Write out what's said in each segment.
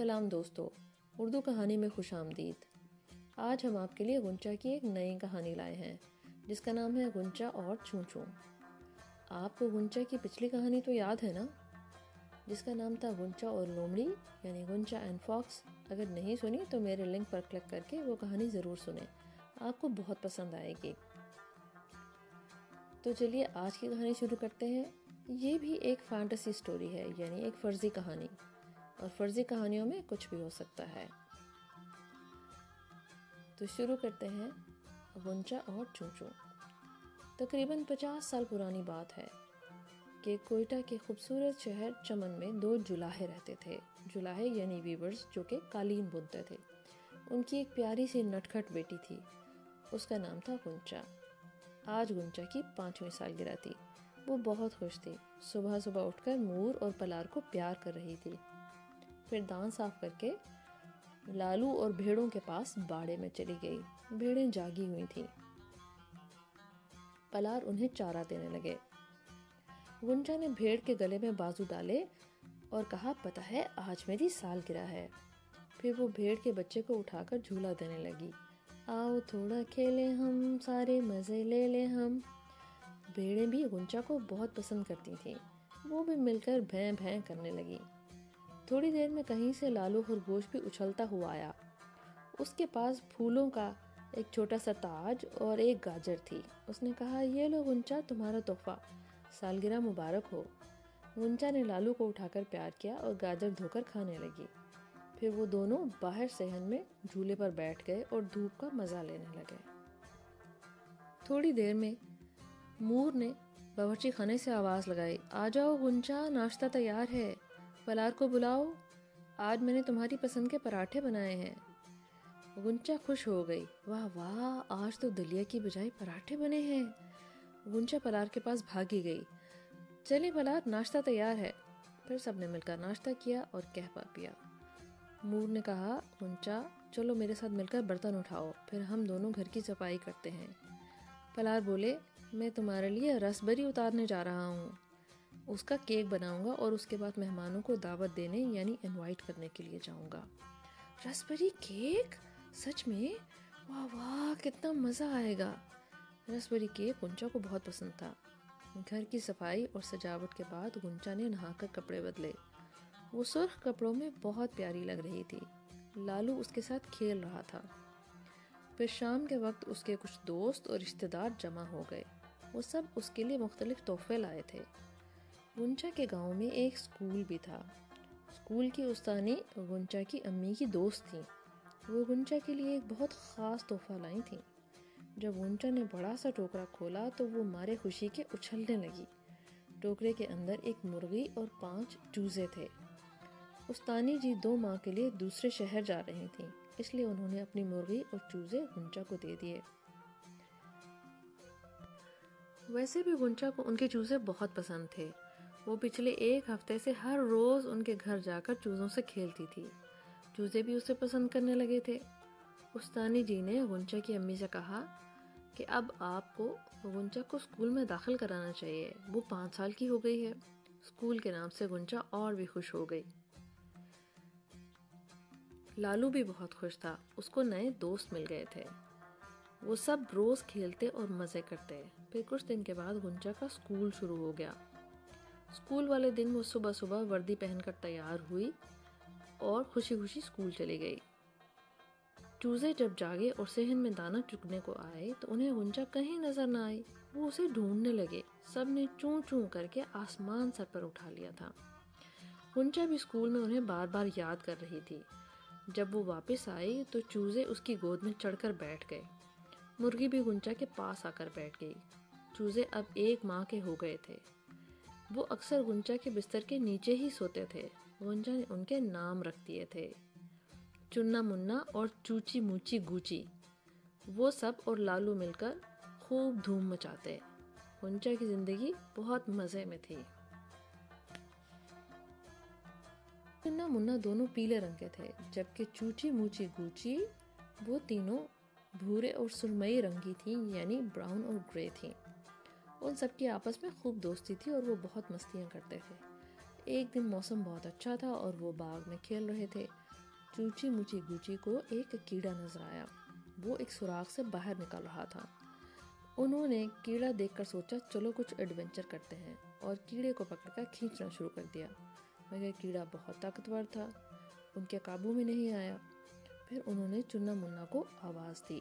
سلام دوستو، اردو کہانی میں خوش آمدید۔ آج ہم آپ کے لیے غنچہ کی ایک نئی کہانی لائے ہیں جس کا نام ہے غنچہ اور چھوں چھوں۔ آپ کو غنچہ کی پچھلی کہانی تو یاد ہے نا، جس کا نام تھا غنچہ اور لومڑی، یعنی غنچہ اینڈ فاکس۔ اگر نہیں سنی تو میرے لنک پر کلک کر کے وہ کہانی ضرور سنیں، آپ کو بہت پسند آئے گی۔ تو چلیے آج کی کہانی شروع کرتے ہیں۔ یہ بھی ایک فینٹیسی سٹوری ہے، یعنی ایک فرضی کہانی، اور فرضی کہانیوں میں کچھ بھی ہو سکتا ہے۔ تو شروع کرتے ہیں غنچہ اور چھوں چھوں۔ تقریباً 50 سال پرانی بات ہے کہ کوئٹہ کے خوبصورت شہر چمن میں 2 جولاہے رہتے تھے۔ جولاہے یعنی ویورز، جو کہ قالین بنتے تھے۔ ان کی ایک پیاری سی نٹکھٹ بیٹی تھی، اس کا نام تھا غنچہ۔ آج غنچہ کی 5ویں سالگرہ تھی۔ وہ بہت خوش تھی۔ صبح صبح اٹھ کر مور اور پلار کو پیار کر رہی تھی، پھر دان صاف کر کے لالو اور بھیڑوں کے پاس باڑے میں چلی گئی۔ بھیڑیں جاگی ہوئی تھیں، پلار انہیں چارہ دینے لگے۔ غنچہ نے بھیڑ کے گلے میں بازو ڈالے اور کہا، پتہ ہے آج میری سالگرہ ہے۔ پھر وہ بھیڑ کے بچے کو اٹھا کر جھولا دینے لگی۔ آؤ تھوڑا کھیلیں ہم، سارے مزے لے لیں ہم۔ بھیڑیں بھی غنچہ کو بہت پسند کرتی تھیں، وہ بھی مل کر بھیں بھیں کرنے لگی۔ تھوڑی دیر میں کہیں سے لالو خرگوش بھی اچھلتا ہوا آیا۔ اس کے پاس پھولوں کا ایک چھوٹا سا تاج اور ایک گاجر تھی۔ اس نے کہا، یہ لو غنچہ، تمہارا تحفہ، سالگرہ مبارک ہو۔ غنچہ نے لالو کو اٹھا کر پیار کیا اور گاجر دھو کر کھانے لگی۔ پھر وہ دونوں باہر صحن میں جھولے پر بیٹھ گئے اور دھوپ کا مزہ لینے لگے۔ تھوڑی دیر میں مور نے باورچی خانے سے آواز لگائی، آ جاؤ غنچہ، ناشتہ تیار ہے، پلار کو بلاؤ، آج میں نے تمہاری پسند کے پراٹھے بنائے ہیں۔ غنچہ خوش ہو گئی، واہ واہ، آج تو دلیا کی بجائے پراٹھے بنے ہیں۔ غنچہ پلار کے پاس بھاگی گئی، چلے پلار، ناشتہ تیار ہے۔ پھر سب نے مل کر ناشتہ کیا اور قہوہ پیا۔ مور نے کہا، غنچہ چلو میرے ساتھ مل کر برتن اٹھاؤ، پھر ہم دونوں گھر کی صفائی کرتے ہیں۔ پلار بولے، میں تمہارے لیے رس بری اتارنے جا رہا ہوں، اس کا کیک بناؤں گا اور اس کے بعد مہمانوں کو دعوت دینے یعنی انوائٹ کرنے کے لیے جاؤں گا۔ Raspberry cake? سچ میں؟ واہ واہ، کتنا مزہ آئے گا۔ رسبری کیک غنچہ کو بہت پسند تھا۔ گھر کی صفائی اور سجاوٹ کے بعد غنچہ نے نہا کر کپڑے بدلے۔ وہ سرخ کپڑوں میں بہت پیاری لگ رہی تھی۔ لالو اس کے ساتھ کھیل رہا تھا۔ پھر شام کے وقت اس کے کچھ دوست اور رشتہ دار جمع ہو گئے۔ وہ سب اس کے لیے مختلف تحفے لائے تھے۔ غنچہ کے گاؤں میں ایک اسکول بھی تھا۔ اسکول کی استانی غنچہ کی امی کی دوست تھیں۔ وہ غنچہ کے لیے ایک بہت خاص تحفہ لائیں تھیں۔ جب غنچہ نے بڑا سا ٹوکرا کھولا تو وہ مارے خوشی کے اچھلنے لگی۔ ٹوکرے کے اندر ایک مرغی اور 5 چوزے تھے۔ استانی جی 2 ماہ کے لیے دوسرے شہر جا رہی تھیں، اس لیے انہوں نے اپنی مرغی اور چوزے غنچہ کو دے دیے۔ ویسے بھی غنچہ کو ان کے چوزے بہت پسند تھے۔ وہ پچھلے 1 ہفتے سے ہر روز ان کے گھر جا کر چوزوں سے کھیلتی تھی۔ چوزے بھی اسے پسند کرنے لگے تھے۔ استانی جی نے غنچہ کی امی سے کہا کہ اب آپ کو غنچہ کو اسکول میں داخل کرانا چاہیے، وہ 5 سال کی ہو گئی ہے۔ اسکول کے نام سے غنچہ اور بھی خوش ہو گئی۔ لالو بھی بہت خوش تھا، اس کو نئے دوست مل گئے تھے۔ وہ سب روز کھیلتے اور مزے کرتے۔ پھر کچھ دن کے بعد غنچہ کا اسکول شروع ہو گیا۔ اسکول والے دن وہ صبح صبح وردی پہن کر تیار ہوئی اور خوشی خوشی اسکول چلی گئی۔ چوزے جب جاگے اور صحن میں دانہ چگنے کو آئے تو انہیں غنچہ کہیں نظر نہ آئی۔ وہ اسے ڈھونڈنے لگے، سب نے چوں چوں کر کے آسمان سر پر اٹھا لیا تھا۔ غنچہ بھی اسکول میں انہیں بار بار یاد کر رہی تھی۔ جب وہ واپس آئی تو چوزے اس کی گود میں چڑھ کر بیٹھ گئے۔ مرغی بھی غنچہ کے پاس آ کر بیٹھ گئی۔ چوزے اب 1 ماہ کے ہو گئے تھے۔ وہ اکثر غنچہ کے بستر کے نیچے ہی سوتے تھے۔ غنچہ نے ان کے نام رکھ دیے تھے، چننا منا اور چوچی موچی گوچی۔ وہ سب اور لالو مل کر خوب دھوم مچاتے۔ غنچہ کی زندگی بہت مزے میں تھی۔ چننا منا دونوں پیلے رنگ کے تھے، جبکہ چوچی موچی گوچی وہ تینوں بھورے اور سرمئی رنگی تھیں، یعنی براؤن اور گرے تھیں۔ ان سب کی آپس میں خوب دوستی تھی اور وہ بہت مستیاں کرتے تھے۔ ایک دن موسم بہت اچھا تھا اور وہ باغ میں کھیل رہے تھے۔ چوچی موچی گوچی کو ایک کیڑا نظر آیا، وہ ایک سوراخ سے باہر نکل رہا تھا۔ انہوں نے کیڑا دیکھ کر سوچا چلو کچھ ایڈونچر کرتے ہیں، اور کیڑے کو پکڑ کر کھینچنا شروع کر دیا، مگر کیڑا بہت طاقتور تھا، ان کے قابو میں نہیں آیا۔ پھر انہوں نے چنا منا کو آواز دی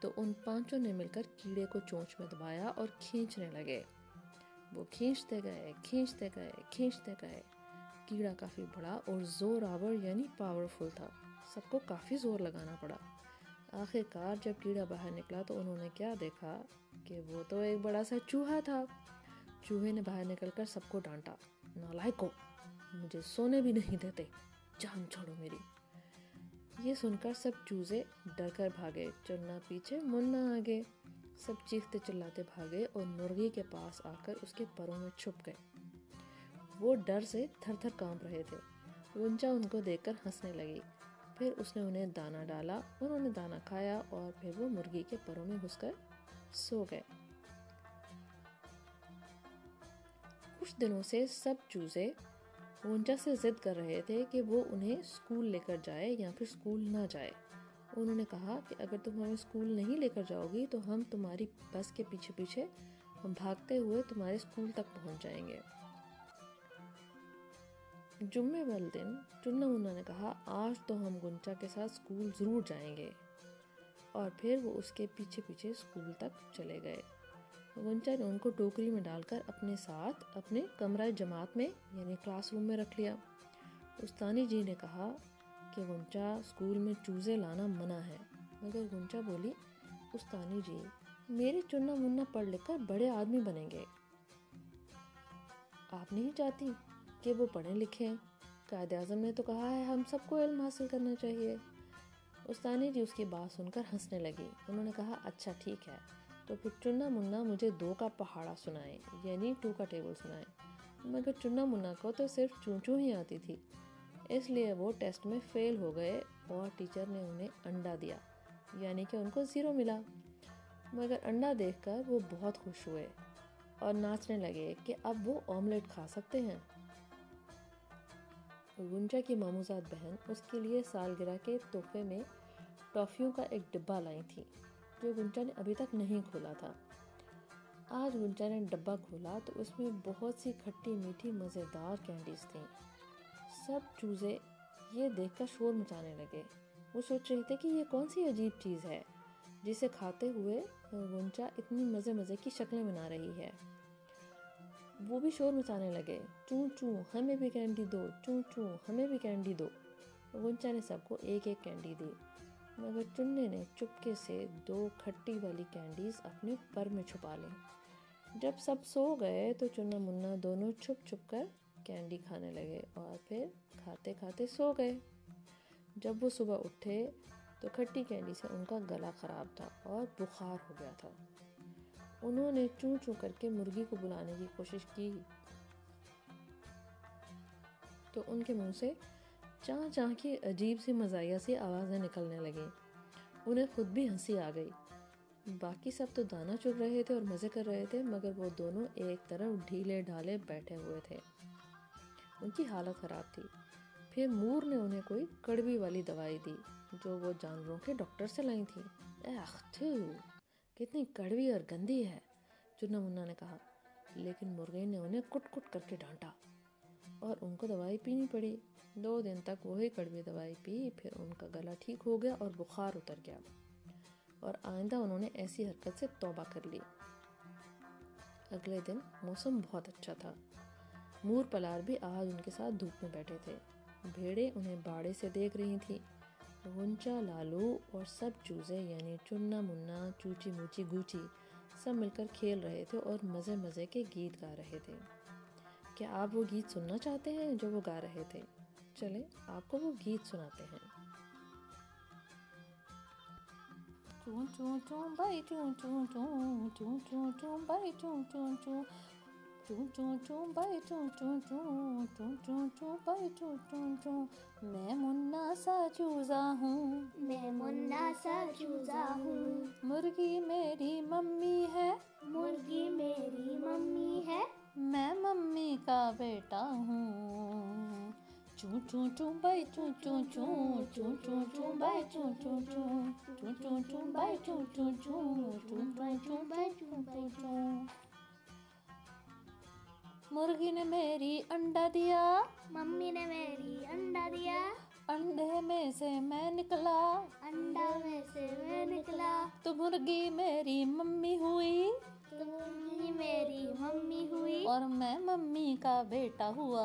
تو ان پانچوں نے مل کر کیڑے کو چونچ میں دبایا اور کھینچنے لگے۔ وہ کھینچتے گئے، کیڑا کافی بڑا اور زور آور یعنی پاورفل تھا، سب کو کافی زور لگانا پڑا۔ آخر کار جب کیڑا باہر نکلا تو انہوں نے کیا دیکھا کہ وہ تو ایک بڑا سا چوہا تھا۔ چوہے نے باہر نکل کر سب کو ڈانٹا، نالائکو مجھے سونے بھی نہیں دیتے، جان چھوڑو میری۔ یہ سن کر سب چوزے ڈر کر بھاگے، چنا پیچھے منا آگے، سب چیختے چلاتے بھاگے اور مرغی کے پاس آ کر اس کے پروں میں چھپ گئے۔ وہ ڈر سے تھر تھر کانپ رہے تھے۔ گنجا ان کو دیکھ کر ہنسنے لگی، پھر اس نے انہیں دانا ڈالا، انہوں نے دانا کھایا اور پھر وہ مرغی کے پروں میں گھس کر سو گئے۔ کچھ دنوں سے سب چوزے گنجا سے ضد کر رہے تھے کہ وہ انہیں اسکول لے کر جائے یا پھر اسکول نہ جائے۔ انہوں نے کہا کہ اگر تم ہمیں اسکول نہیں لے کر جاؤ گی تو ہم تمہاری بس کے پیچھے پیچھے بھاگتے ہوئے تمہارے اسکول تک پہنچ جائیں گے۔ جمعے والے دن چنا منا نے کہا آج تو ہم گنجا کے ساتھ اسکول ضرور جائیں گے، اور پھر وہ اس کے پیچھے پیچھے اسکول تک چلے گئے۔ گنجا نے ان کو ٹوکری میں ڈال کر اپنے ساتھ اپنے کمرہ جماعت میں یعنی کلاس روم میں رکھ لیا۔ استانی جی نے کہا کہ گنجا اسکول میں چوزے لانا منع ہے، مگر گنجا بولی استانی جی میرے چنا منا پڑھ لکھ کر بڑے آدمی بنیں گے، آپ نہیں چاہتی کہ وہ پڑھیں لکھیں؟ قائد اعظم نے تو کہا ہے ہم سب کو علم حاصل کرنا چاہیے۔ استانی جی اس کی بات سن کر ہنسنے لگی، انہوں نے کہا اچھا ٹھیک ہے، تو پھر چنا منا مجھے 2 کا پہاڑا سنائے یعنی 2 کا ٹیبل سنائے، مگر چنا منا کو تو صرف چونچوں ہی آتی تھی، اس لیے وہ ٹیسٹ میں فیل ہو گئے اور ٹیچر نے انہیں انڈا دیا یعنی کہ ان کو 0 ملا، مگر انڈا دیکھ کر وہ بہت خوش ہوئے اور ناچنے لگے کہ اب وہ آملیٹ کھا سکتے ہیں۔ گنجا کی ماموزاد بہن اس کے لیے سالگرہ کے تحفے میں ٹافیوں کا ایک ڈبہ لائی تھی جو گنجا نے ابھی تک نہیں کھولا تھا۔ آج گنجا نے ڈبہ کھولا تو اس میں بہت سی کھٹی میٹھی مزیدار کینڈیز تھیں۔ سب چوزے یہ دیکھ کر شور مچانے لگے، وہ سوچ رہے تھے کہ یہ کون سی عجیب چیز ہے جسے کھاتے ہوئے گنجا اتنی مزے کی شکلیں بنا رہی ہے۔ وہ بھی شور مچانے لگے، چوں چوں ہمیں بھی کینڈی دو، چوں چوں ہمیں بھی کینڈی دو۔ گنجا نے سب کو ایک ایک کینڈی دی، مگر چنے نے چپکے سے 2 کھٹی والی کینڈیز اپنے پر میں چھپا لیں۔ جب سب سو گئے تو چنا منا دونوں چھپ چھپ کر کینڈی کھانے لگے اور پھر کھاتے کھاتے سو گئے۔ جب وہ صبح اٹھے تو کھٹی کینڈی سے ان کا گلا خراب تھا اور بخار ہو گیا تھا۔ انہوں نے چوں چوں کر کے مرغی کو بلانے کی کوشش کی تو ان کے منہ سے چاں چاں کی عجیب سی مزاحیہ سی آوازیں نکلنے لگیں، انہیں خود بھی ہنسی آ گئی۔ باقی سب تو دانا چگ رہے تھے اور مزے کر رہے تھے، مگر وہ دونوں ایک طرف ڈھیلے ڈھالے بیٹھے ہوئے تھے، ان کی حالت خراب تھی۔ پھر مور نے انہیں کوئی کڑوی والی دوائی دی جو وہ جانوروں کے ڈاکٹر سے لائی تھی۔ اخ کتنی کڑوی اور گندی ہے، چنا منا نے کہا، لیکن مرغی نے انہیں کٹ کٹ کر کے ڈانٹا اور ان کو دوائی پینی پڑی۔ 2 دن تک وہی کڑوی دوائی پی، پھر ان کا گلا ٹھیک ہو گیا اور بخار اتر گیا، اور آئندہ انہوں نے ایسی حرکت سے توبہ کر لی۔ اگلے دن موسم بہت اچھا تھا، مور پلار بھی آج ان کے ساتھ دھوپ میں بیٹھے تھے، بھیڑے انہیں باڑے سے دیکھ رہی تھیں۔ گنجا، لالو اور سب چوزے یعنی چنا منا، چوچی موچی گوچی سب مل کر کھیل رہے تھے اور مزے کے گیت گا رہے تھے۔ کیا آپ وہ گیت سننا چاہتے ہیں جو وہ گا رہے تھے؟ چلیں آپ کو وہ گیت سناتے ہیں۔ چون چون چون بھائی چون چون چون، چون چون چون بھائی چون چون چون، چوں چوں چوں بھائی چوں چوں چوں، چوں چوں چوں بھائی چوں چوں چوں۔ میں منا سا چوزا ہوں، میں منا سا چوزا ہوں، مرغی میری ممی ہے، مرغی میری ممی ہے، میں ممی کا بیٹا ہوں۔ چون چون چون بھائی چون چون چون چون چون چون بھائی چون چون چون چون چون چون بھائی چون چون چون چون چون چون بھائی چون چون چون. مرغی نے میری انڈا دیا، ممی نے میری انڈا دیا، انڈے میں سے میں نکلا، انڈا میں سے میں نکلا، تو مرغی میری ممی ہوئی، تو مرغی میری ممی ہوئی، اور میں ممی کا بیٹا ہوا.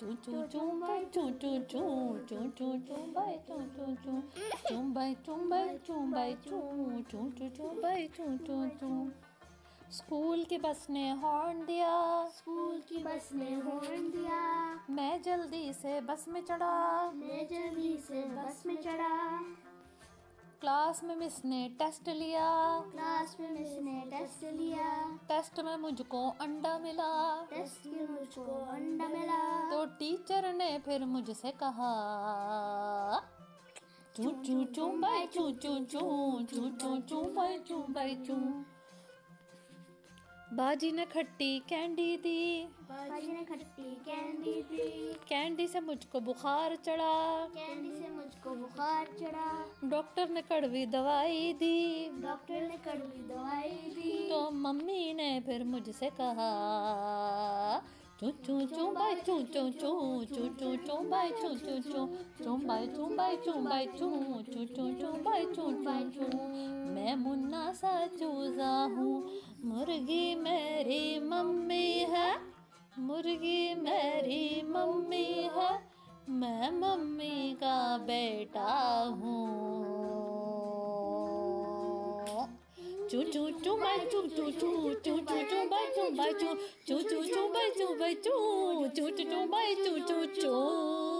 چوں چوں چوں بھائی چوں چوں چوں چوں چوں چوں بھائی چوں چوں چوں چوں بھائی چوں بھائی چوں بھائی چوں چوں چوں بھائی چوں چوں چوں. اسکول کی بس نے ہارن دیا، اسکول کی بس نے ہارن دیا، میں جلدی سے بس میں چڑھا، میں جلدی سے بس میں چڑھا. کلاس میں مس نے ٹیسٹ لیا، کلاس میں مس نے ٹیسٹ لیا، ٹیسٹ میں مجھ کو انڈا ملا، ٹیسٹ میں مجھ کو انڈا ملا، تو ٹیچر نے پھر مجھ سے کہا چوں چوں چوں بھائی چوں چوں چوں چوں چوں چوں بھائی چوں بھائی چوں. باجی نے کھٹی کینڈی دی، باجی نے کھٹی کینڈی دی، کینڈی سے مجھ کو بخار چڑھا، کینڈی سے مجھ کو بخار چڑھا. ڈاکٹر نے کڑوی دوائی دی، ڈاکٹر نے کڑوی دوائی دی، تو ممی نے پھر مجھ سے کہا چوں چوں چوں بھائی چوں چوں چوں چوں چوں چوں بھائی چوں چوں چوں چوں بھائی چوں بھائی چوں بھائی چوں چوں چوں چوں بھائی چوں بھائی چوں. میں منا سا چوزا ہوں، مرغی میری ممی ہے، مرغی میری ممی ہے، میں ممی کا بیٹا ہوں. چوں چوں چوں بھائی چوں چوں چوں چوں چوں بھائی چوں بھائی چوں چوں چوں چوں بھائی چوں بھائی چوں چوں چوں بھائی چوں چوں چوں.